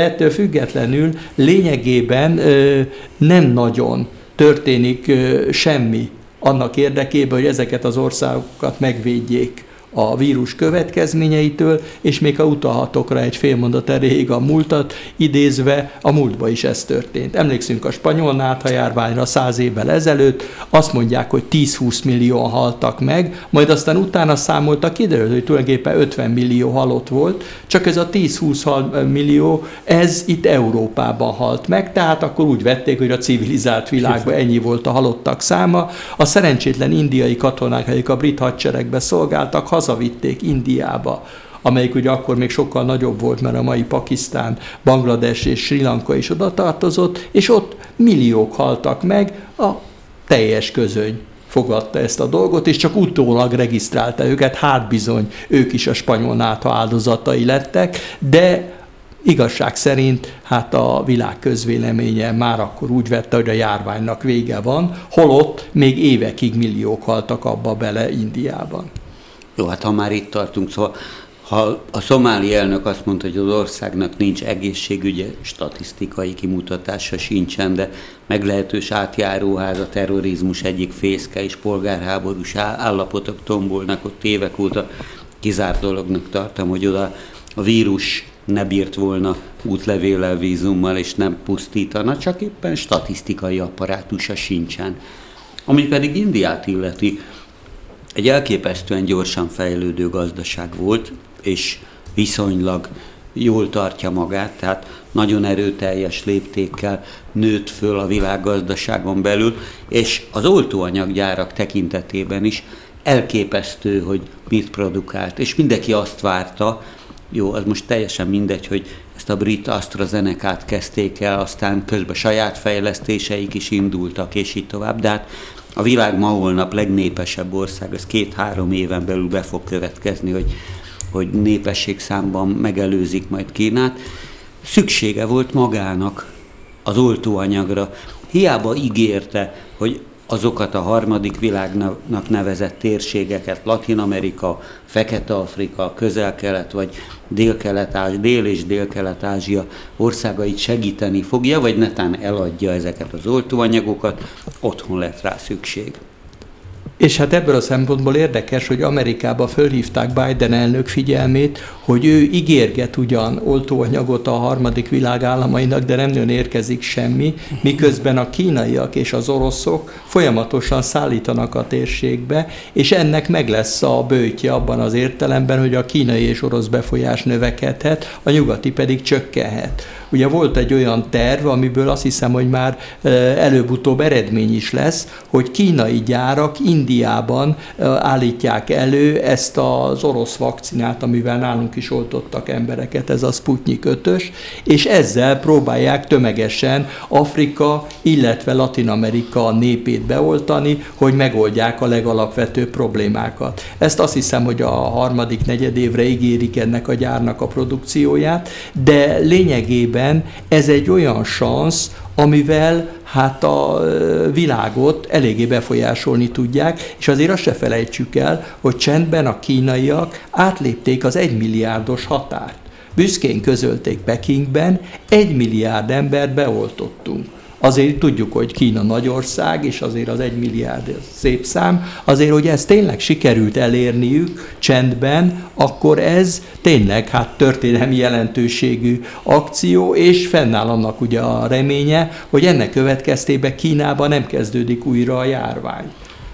ettől függetlenül lényegében nem nagyon történik semmi annak érdekében, hogy ezeket az országokat megvédjék a vírus következményeitől, és még ha utalhatok rá egy fél mondat erejéig a múltat, idézve a múltba is ez történt. Emlékszünk a spanyol náthajárványra 100 évvel ezelőtt, azt mondják, hogy 10-20 millióan haltak meg, majd aztán utána számoltak, kiderült, hogy tulajdonképpen 50 millió halott volt, csak ez a 10-20 millió, ez itt Európában halt meg, tehát akkor úgy vették, hogy a civilizált világban ennyi volt a halottak száma. A szerencsétlen indiai katonák, akik a brit hadseregbe szolgáltak, hazavitték Indiába, amelyik ugye akkor még sokkal nagyobb volt, mert a mai Pakisztán, Bangladesh és Sri Lanka is oda tartozott, és ott milliók haltak meg, a teljes közöny fogadta ezt a dolgot, és csak utólag regisztrálta őket, hát bizony, ők is a spanyol nátha áldozatai lettek, de igazság szerint a világ közvéleménye már akkor úgy vette, hogy a járványnak vége van, holott még évekig milliók haltak abba bele Indiában. Jó, hát ha már itt tartunk, szóval ha a szomáli elnök azt mondta, hogy az országnak nincs egészségügye, statisztikai kimutatása sincsen, de meglehetős átjáróház, a terrorizmus egyik fészke és polgárháborús állapotok tombolnak ott évek óta, kizárt dolognak tartom, hogy oda a vírus ne bírt volna útlevéllel, vízummal, és nem pusztítana, csak éppen statisztikai apparátusa sincsen. Ami pedig Indiát illeti, egy elképesztően gyorsan fejlődő gazdaság volt, és viszonylag jól tartja magát, tehát nagyon erőteljes léptékkel nőtt föl a világgazdaságon belül, és az oltóanyaggyárak tekintetében is elképesztő, hogy mit produkált, és mindenki azt várta, jó, az most teljesen mindegy, hogy ezt a brit AstraZenecát kezdték el, aztán közben saját fejlesztéseik is indultak, és így tovább, de hát a világ ma holnap legnépesebb ország, ez 2-3 éven belül be fog következni, hogy népességszámban megelőzik majd Kínát. Szüksége volt magának az oltóanyagra. Hiába ígérte, hogy azokat a harmadik világnak nevezett térségeket, Latin-Amerika, Fekete-Afrika, Közel-Kelet vagy Dél- és Dél-Kelet-Ázsia országait segíteni fogja, vagy netán eladja ezeket az oltóanyagokat, otthon lett rá szükség. És hát ebből a szempontból érdekes, hogy Amerikába fölhívták Biden elnök figyelmét, hogy ő ígérget ugyan oltóanyagot a harmadik világ államainak, de nem nagyon érkezik semmi, miközben a kínaiak és az oroszok folyamatosan szállítanak a térségbe, és ennek meg lesz a böjtje abban az értelemben, hogy a kínai és orosz befolyás növekedhet, a nyugati pedig csökkenhet. Ugye volt egy olyan terv, amiből azt hiszem, hogy már előbb-utóbb eredmény is lesz, hogy kínai gyárak Indiában állítják elő ezt az orosz vakcinát, amivel nálunk is oltottak embereket, ez a Sputnik 5-ös, és ezzel próbálják tömegesen Afrika, illetve Latin-Amerika népét beoltani, hogy megoldják a legalapvetőbb problémákat. Ezt azt hiszem, hogy a harmadik negyedévre ígérik ennek a gyárnak a produkcióját, de lényegében ez egy olyan szansz, amivel hát a világot eléggé befolyásolni tudják, és azért azt se felejtsük el, hogy csendben a kínaiak átlépték az 1 milliárdos határt. Büszkén közölték Pekingben, 1 milliárd embert beoltottunk. Azért tudjuk, hogy Kína nagy ország, és azért az 1 milliárd szép szám, azért, hogy ezt tényleg sikerült elérniük csendben, akkor ez tényleg hát történelmi jelentőségű akció, és fennáll annak ugye a reménye, hogy ennek következtében Kínában nem kezdődik újra a járvány.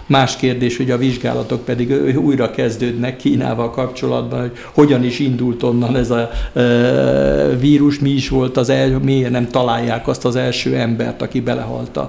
Más kérdés, hogy a vizsgálatok pedig újra kezdődnek Kínával kapcsolatban, hogy hogyan is indult onnan ez a vírus, mi is volt az első, miért nem találják azt az első embert, aki belehalt a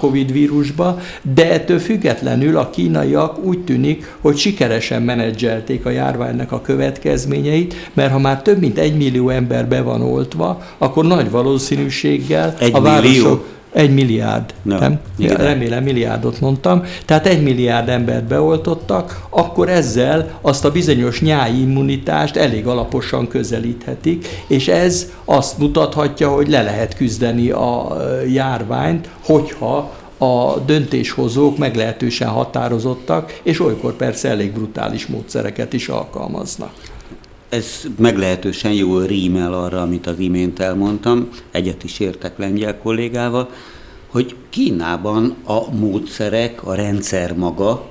Covid vírusba, de ettől függetlenül a kínaiak úgy tűnik, hogy sikeresen menedzselték a járványnak a következményeit, mert ha már több mint 1 millió ember be van oltva, akkor nagy valószínűséggel a városok... 1 milliárd, no, nem? Remélem milliárdot mondtam. Tehát 1 milliárd embert beoltottak, akkor ezzel azt a bizonyos nyári immunitást elég alaposan közelíthetik, és ez azt mutathatja, hogy le lehet küzdeni a járványt, hogyha a döntéshozók meglehetősen határozottak, és olykor persze elég brutális módszereket is alkalmaznak. Ez meglehetősen jól rímel arra, amit az imént elmondtam, egyet is értek lengyel kollégával, hogy Kínában a módszerek, a rendszer maga,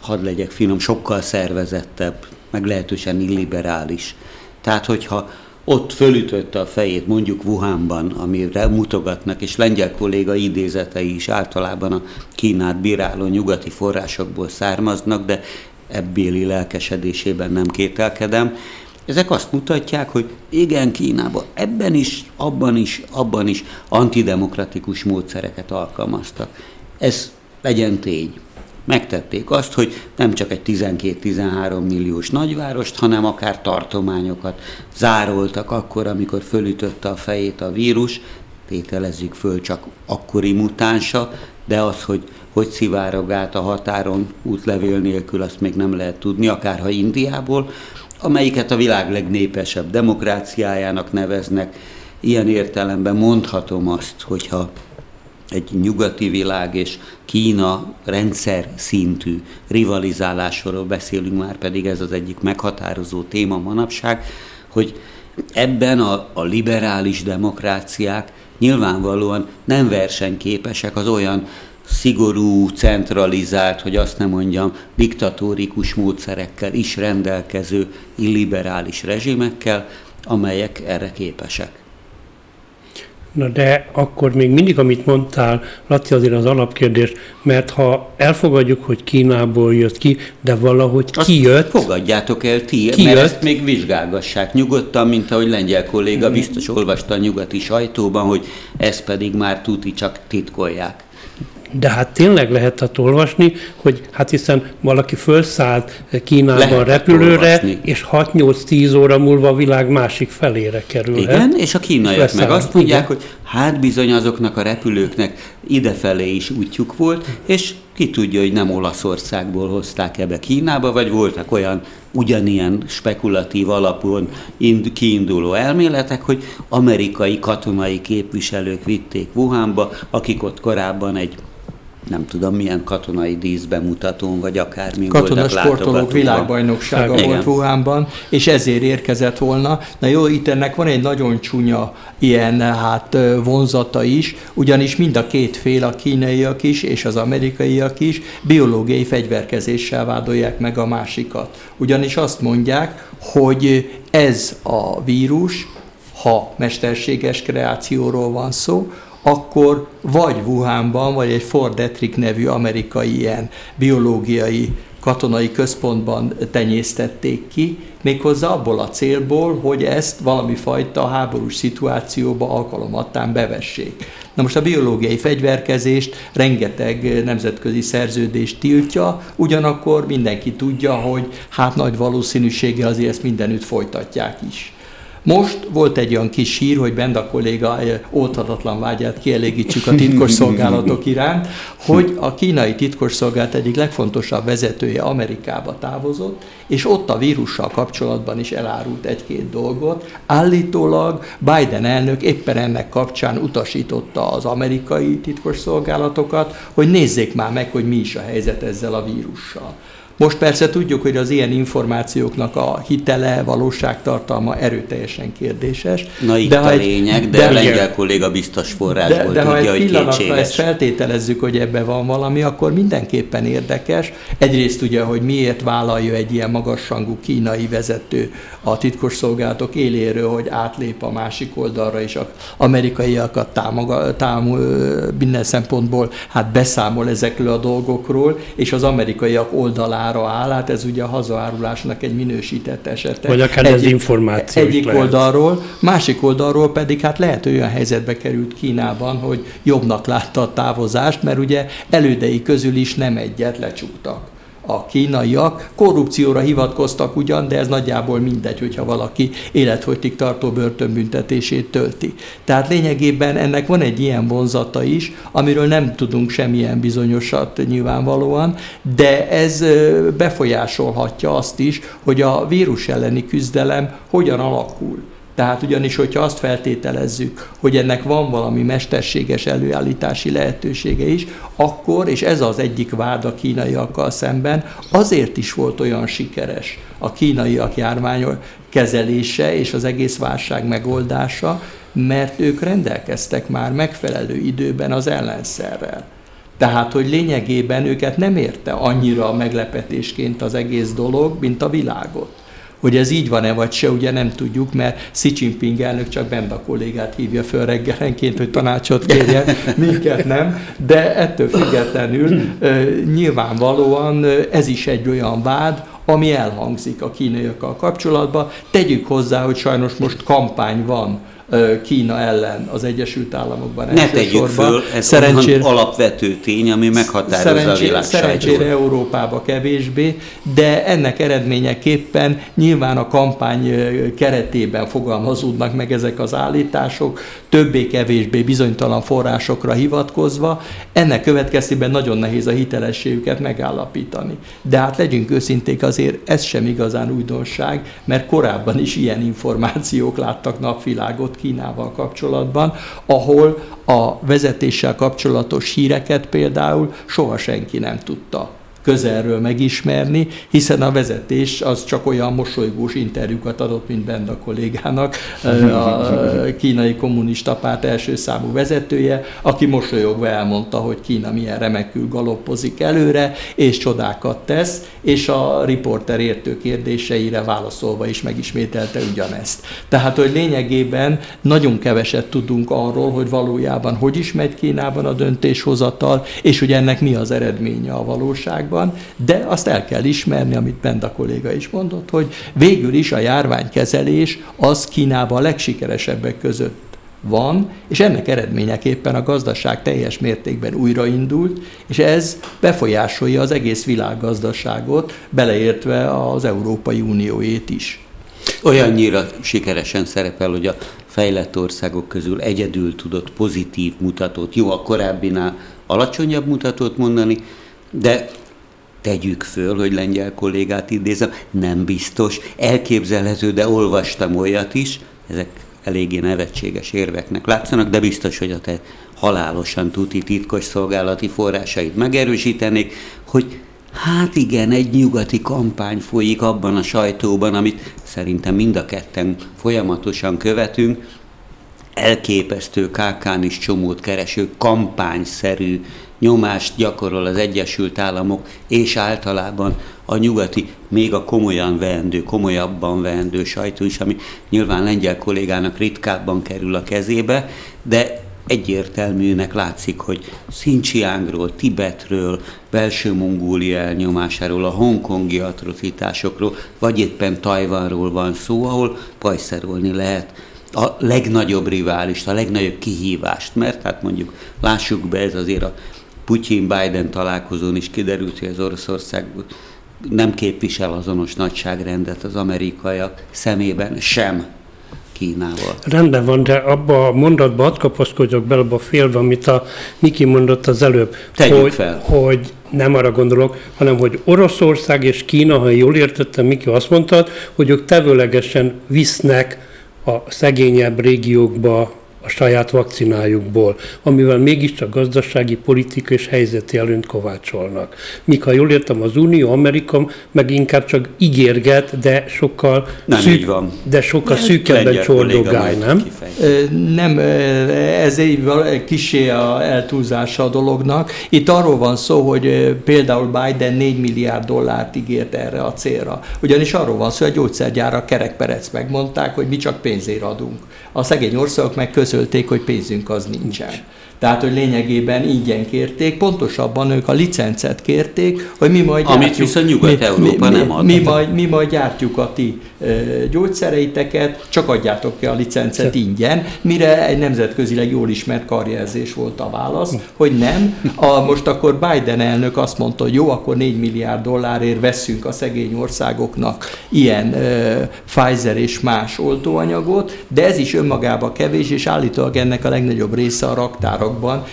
hadd legyek finom, sokkal szervezettebb, meglehetősen illiberális. Tehát, hogyha ott fölütötte a fejét, mondjuk Wuhanban, amire mutogatnak, és lengyel kolléga idézetei is általában a Kínát bíráló nyugati forrásokból származnak, de ebbéli lelkesedésében nem kételkedem. Ezek azt mutatják, hogy igen, Kínában ebben is, abban is antidemokratikus módszereket alkalmaztak. Ez legyen tény. Megtették azt, hogy nem csak egy 12-13 milliós nagyvárost, hanem akár tartományokat zároltak akkor, amikor fölütötte a fejét a vírus, tételezzük föl csak akkori mutánsa, de az, hogy szivárog át a határon útlevél nélkül, azt még nem lehet tudni, akárha Indiából, amelyiket a világ legnépesebb demokráciájának neveznek. Ilyen értelemben mondhatom azt, hogyha egy nyugati világ és Kína rendszer szintű rivalizálásról beszélünk, már pedig ez az egyik meghatározó téma manapság, hogy ebben a liberális demokráciák nyilvánvalóan nem versenyképesek az olyan szigorú, centralizált, hogy azt nem mondjam, diktatórikus módszerekkel is rendelkező illiberális rezsimekkel, amelyek erre képesek. Na de akkor még mindig, amit mondtál, Laci, azért az alapkérdés, mert ha elfogadjuk, hogy Kínából jött ki, de valahogy azt kijött... Fogadjátok el ti, mert ezt még vizsgálgassák nyugodtan, mint ahogy lengyel kolléga biztos olvasta a nyugati sajtóban, hogy ezt pedig már tuti csak titkolják. De hát tényleg lehetett olvasni, hogy hát hiszen valaki fölszállt Kínában lehetett repülőre, olvasni. És 6-8-10 óra múlva a világ másik felére kerülhet. Igen, és a kínaiak meg azt mondják, hogy hát bizony azoknak a repülőknek idefelé is útjuk volt, és ki tudja, hogy nem Olaszországból hozták ebbe Kínába, vagy voltak olyan ugyanilyen spekulatív alapon kiinduló elméletek, hogy amerikai katonai képviselők vitték Wuhanba, akik ott korábban egy nem tudom milyen katonai díszbemutatón, vagy akármi katonasportolók világbajnoksága volt Wuhanban, és ezért érkezett volna. Na jó, itt ennek van egy nagyon csúnya ilyen vonzata is, ugyanis mind a két fél, a kínaiak is, és az amerikaiak is biológiai fegyverkezéssel vádolják meg a másikat. Ugyanis azt mondják, hogy ez a vírus, ha mesterséges kreációról van szó, akkor vagy Wuhanban, vagy egy Fort Detrick nevű amerikai ilyen biológiai katonai központban tenyésztették ki, méghozzá abból a célból, hogy ezt valami fajta háborús szituációba alkalomattán bevessék. Na most a biológiai fegyverkezést rengeteg nemzetközi szerződés tiltja, ugyanakkor mindenki tudja, hogy nagy valószínűséggel azért ezt mindenütt folytatják is. Most volt egy olyan kis hír, hogy Benda kolléga óthatatlan vágyát kielégítsük a titkosszolgálatok iránt, hogy a kínai titkosszolgálat egyik legfontosabb vezetője Amerikába távozott, és ott a vírussal kapcsolatban is elárult egy-két dolgot. Állítólag Biden elnök éppen ennek kapcsán utasította az amerikai titkosszolgálatokat, hogy nézzék már meg, hogy mi is a helyzet ezzel a vírussal. Most persze tudjuk, hogy az ilyen információknak a hitele, valóságtartalma erőteljesen kérdéses. Na itt a lényeg, de a lengyel kolléga biztos forrásból tudja, hogy kétséges. De ha egy pillanatra ezt feltételezzük, hogy ebben van valami, akkor mindenképpen érdekes. Egyrészt ugye, hogy miért vállalja egy ilyen magasrangú kínai vezető a titkosszolgálatok éléről, hogy átlép a másik oldalra, és az amerikaiakat minden szempontból beszámol ezekről a dolgokról, és az amerikaiak oldalán áll, ez ugye a hazaárulásnak egy minősített esete. Vagy akár az információ egyik oldalról, másik oldalról pedig lehet olyan helyzetbe került Kínában, hogy jobbnak látta a távozást, mert ugye elődei közül is nem egyet lecsuktak. A kínaiak korrupcióra hivatkoztak ugyan, de ez nagyjából mindegy, hogyha valaki életfogytig tartó börtönbüntetését tölti. Tehát lényegében ennek van egy ilyen vonzata is, amiről nem tudunk semmilyen bizonyosat nyilvánvalóan, de ez befolyásolhatja azt is, hogy a vírus elleni küzdelem hogyan alakul. Tehát ugyanis, hogyha azt feltételezzük, hogy ennek van valami mesterséges előállítási lehetősége is, akkor, és ez az egyik vád a kínaiakkal szemben, azért is volt olyan sikeres a kínaiak járvány kezelése és az egész válság megoldása, mert ők rendelkeztek már megfelelő időben az ellenszerrel. Tehát, hogy lényegében őket nem érte annyira meglepetésként az egész dolog, mint a világot. Hogy ez így van-e vagy se, ugye nem tudjuk, mert Xi Jinping elnök csak Benda kollégát hívja föl reggelenként, hogy tanácsot kérjen, minket nem, de ettől függetlenül nyilvánvalóan ez is egy olyan vád, ami elhangzik a kínaiakkal kapcsolatban. Tegyük hozzá, hogy sajnos most kampány van Kína ellen az Egyesült Államokban elsősorban. Ne tegyük föl, ez olyan alapvető tény, ami meghatározza a világ Szerencsére Európába kevésbé, de ennek eredményeképpen nyilván a kampány keretében fogalmazódnak meg ezek az állítások, többé-kevésbé bizonytalan forrásokra hivatkozva. Ennek következtében nagyon nehéz a hitelességüket megállapítani. De legyünk őszinték, azért ez sem igazán újdonság, mert korábban is ilyen információk láttak napvilágot Kínával kapcsolatban, ahol a vezetéssel kapcsolatos híreket például soha senki nem tudta közelről megismerni, hiszen a vezetés az csak olyan mosolygós interjúkat adott, mint Benda kollégának, a kínai kommunista párt első számú vezetője, aki mosolyogva elmondta, hogy Kína milyen remekül galoppozik előre, és csodákat tesz, és a riporter értő kérdéseire válaszolva is megismételte ugyanezt. Tehát, hogy lényegében nagyon keveset tudunk arról, hogy valójában hogy is megy Kínában a döntéshozatal, és hogy ennek mi az eredménye a valóságban. De azt el kell ismerni, amit Benda kolléga is mondott, hogy végül is a járványkezelés az Kínában a legsikeresebbek között van, és ennek eredményeképpen a gazdaság teljes mértékben újraindult, és ez befolyásolja az egész világgazdaságot, beleértve az Európai Unióét is. Olyannyira sikeresen szerepel, hogy a fejlett országok közül egyedül tudott pozitív mutatót, jó, a korábbinál alacsonyabb mutatót mondani, de tegyük föl, hogy lengyel kollégát idézem, nem biztos, elképzelhető, de olvastam olyat is, ezek eléggé nevetséges érveknek látszanak, de biztos, hogy a te halálosan tuti titkos szolgálati forrásaid megerősítenék, hogy hát igen, egy nyugati kampány folyik abban a sajtóban, amit szerintem mind a ketten folyamatosan követünk, elképesztő kákán is csomót kereső, kampányszerű nyomást gyakorol az Egyesült Államok, és általában a nyugati, még a komolyan veendő, komolyabban veendő sajtó is, ami nyilván lengyel kollégának ritkábban kerül a kezébe, de egyértelműnek látszik, hogy Szincsiángról, Tibetről, belső Mongólia elnyomásáról, a hongkongi atrocitásokról, vagy éppen Tajvanról van szó, ahol pajszerolni lehet a legnagyobb riválist, a legnagyobb kihívást, mert hát mondjuk lássuk be, ez azért a Putyin-Biden találkozón is kiderült, hogy az Oroszország nem képvisel azonos nagyságrendet az amerikaiak szemében sem Kínával. Rendben van, de abba a mondatba hadd kapaszkodjak bele, abba félve, amit a Miki mondott az előbb. Tegyük fel. Hogy nem arra gondolok, hanem hogy Oroszország és Kína, ha jól értettem, Miki azt mondta, hogy ők tevőlegesen visznek a szegényebb régiókba a saját vakcinájukból, amivel mégiscsak gazdasági, politikai és helyzeti előnyt kovácsolnak. Míg ha jól értem, az Unió, Amerika meg inkább csak ígérget, de sokkal, szűkebben csordogál, nem? Nem, ez egy kicsi eltúlzása a dolognak. Itt arról van szó, hogy például Biden 4 milliárd dollárt ígért erre a célra. Ugyanis arról van szó, hogy a gyógyszergyára kerekperec megmondták, hogy mi csak pénzért adunk. A szegény országok meg közölték, hogy pénzünk az nincsen. Tehát, hogy lényegében ingyen kérték, pontosabban ők a licencet kérték, hogy mi majd amit gyártjuk, viszont Nyugat-Európa nem adott. Mi majd gyártjuk a ti gyógyszereiteket, csak adjátok ki a licencet ingyen, mire egy nemzetközileg jól ismert karjelzés volt a válasz, hogy nem. Most akkor Biden elnök azt mondta, hogy jó, akkor 4 milliárd dollárért veszünk a szegény országoknak ilyen Pfizer és más oltóanyagot, de ez is önmagában kevés, és állítólag ennek a legnagyobb része a raktár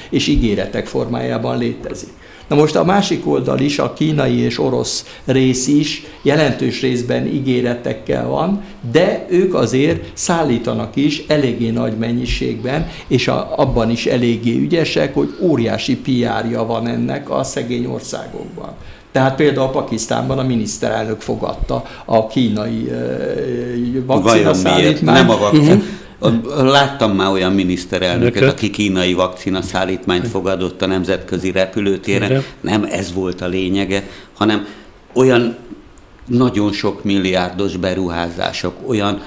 és ígéretek formájában létezik. Na most a másik oldal is, a kínai és orosz rész is jelentős részben ígéretekkel van, de ők azért szállítanak is eléggé nagy mennyiségben, és abban is eléggé ügyesek, hogy óriási PR-ja van ennek a szegény országokban. Tehát például Pakisztánban a miniszterelnök fogadta a kínai vakcinaszállítmányt. Láttam már olyan miniszterelnöket, aki kínai vakcinaszállítmányt fogadott a nemzetközi repülőtéren. Nem ez volt a lényege, hanem olyan nagyon sok milliárdos beruházások, olyan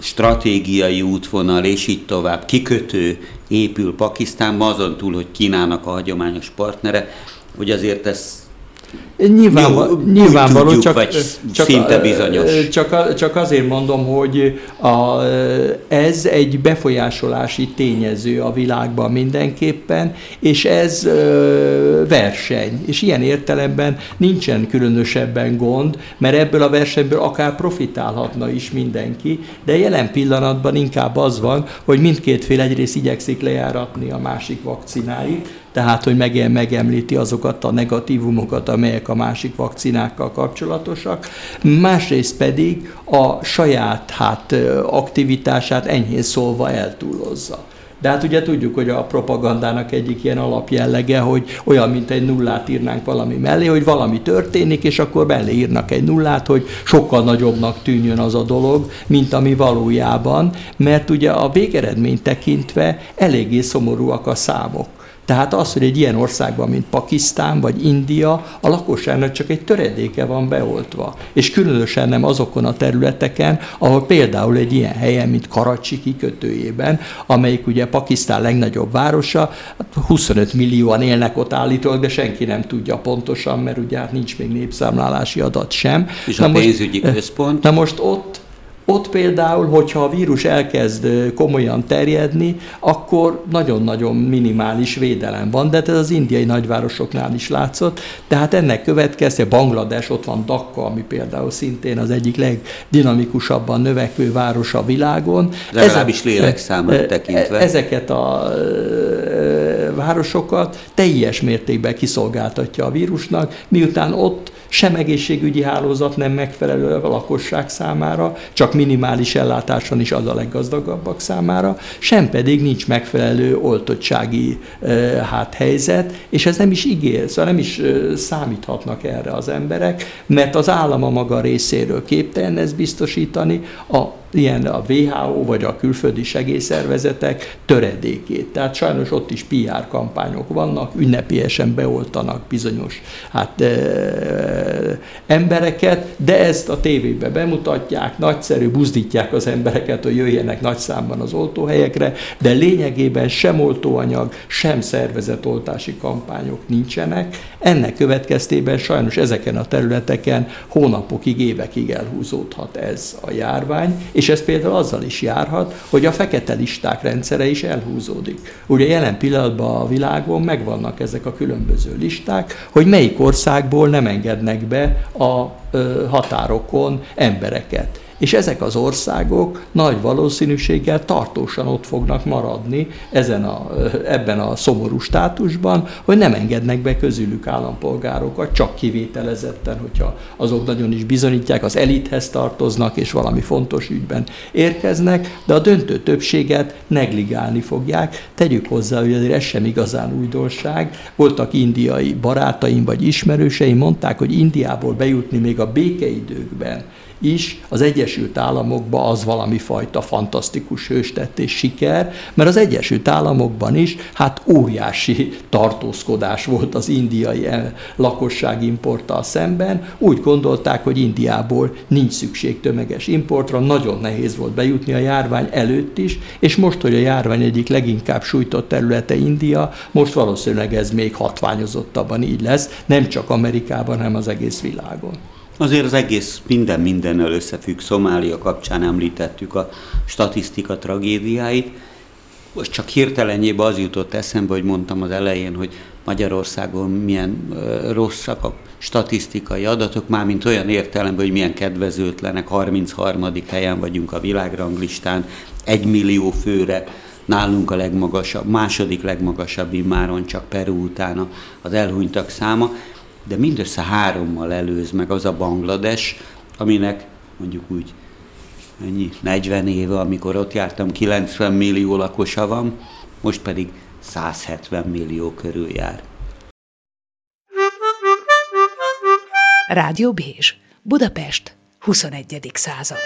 stratégiai útvonal, és így tovább, kikötő épül Pakisztánban, azon túl, hogy Kínának a hagyományos partnere, hogy azért ez nyilvánvaló, csak szinte bizonyos. Csak azért mondom, hogy ez egy befolyásolási tényező a világban mindenképpen, és ez verseny. És ilyen értelemben nincsen különösebben gond, mert ebből a versenyből akár profitálhatna is mindenki, de jelen pillanatban inkább az van, hogy mindkét fél egyrészt igyekszik lejáratni a másik vakcináit, tehát, hogy megemlíti azokat a negatívumokat, amelyek a másik vakcinákkal kapcsolatosak. Másrészt pedig a saját aktivitását enyhén szólva eltúlozza. De hát ugye tudjuk, hogy a propagandának egyik ilyen alapjellege, hogy olyan, mint egy nullát írnánk valami mellé, hogy valami történik, és akkor mellé írnak egy nullát, hogy sokkal nagyobbnak tűnjön az a dolog, mint ami valójában, mert ugye a végeredményt tekintve eléggé szomorúak a számok. Tehát az, hogy egy ilyen országban, mint Pakisztán vagy India, a lakosságnak csak egy töredéke van beoltva. És különösen nem azokon a területeken, ahol például egy ilyen helyen, mint Karacsi kikötőjében, amelyik ugye Pakisztán legnagyobb városa, 25 millióan élnek ott állítólag, de senki nem tudja pontosan, mert ugye hát nincs még népszámlálási adat sem. És na a pénzügyi központ? Na most ott például, hogyha a vírus elkezd komolyan terjedni, akkor nagyon-nagyon minimális védelem van, de ez az indiai nagyvárosoknál is látszott. Tehát ennek következtében Bangladesh, ott van Dhaka, ami például szintén az egyik legdinamikusabban növekvő város a világon. Legalábbis lélekszámot tekintve. Ezeket a városokat teljes mértékben kiszolgáltatja a vírusnak, miután ott sem egészségügyi hálózat nem megfelelő a lakosság számára, csak minimális ellátáson is az a leggazdagabbak számára, sem pedig nincs megfelelő oltottsági helyzet, és ez nem is ígér, szóval nem is számíthatnak erre az emberek, mert az állam a maga részéről képtelen ezt biztosítani, ilyen a WHO vagy a külföldi segélyszervezetek töredékét. Tehát sajnos ott is PR kampányok vannak, ünnepélyesen beoltanak bizonyos embereket, de ezt a tévébe bemutatják, nagyszerű, buzdítják az embereket, hogy jöjjenek nagy számban az oltóhelyekre, de lényegében sem oltóanyag, sem szervezetoltási kampányok nincsenek. Ennek következtében sajnos ezeken a területeken hónapokig, évekig elhúzódhat ez a járvány, és ez például azzal is járhat, hogy a fekete listák rendszere is elhúzódik. Ugye jelen pillanatban a világon megvannak ezek a különböző listák, hogy melyik országból nem engednek be a határokon embereket. És ezek az országok nagy valószínűséggel tartósan ott fognak maradni ebben a szomorú státusban, hogy nem engednek be közülük állampolgárokat, csak kivételezetten, hogyha azok nagyon is bizonyítják, az elithez tartoznak és valami fontos ügyben érkeznek, de a döntő többséget negligálni fogják. Tegyük hozzá, hogy azért ez sem igazán újdonság. Voltak indiai barátaim vagy ismerőseim, mondták, hogy Indiából bejutni még a békeidőkben is az Egyesült Államokban az valami fajta fantasztikus hőstett és siker, mert az Egyesült Államokban is óriási tartózkodás volt az indiai lakosság importtal szemben. Úgy gondolták, hogy Indiából nincs szükség tömeges importra, nagyon nehéz volt bejutni a járvány előtt is, és most, hogy a járvány egyik leginkább sújtott területe India, most valószínűleg ez még hatványozottabban így lesz, nem csak Amerikában, hanem az egész világon. Azért az egész mindennel összefügg, Szomália kapcsán említettük a statisztika tragédiáit. Most csak hirtelenjében az jutott eszembe, hogy mondtam az elején, hogy Magyarországon milyen rosszak a statisztikai adatok, mármint olyan értelemben, hogy milyen kedvezőtlenek, 33. helyen vagyunk a világranglistán, 1 millió főre, nálunk a második legmagasabb immáron csak Peru után az elhunytak száma. De mindössze 3-mal előz meg az a Bangladesh, aminek mondjuk úgy 40 éve, amikor ott jártam, 90 millió lakosa van, most pedig 170 millió körül jár. Rádió Bézs, Budapest, 21. század.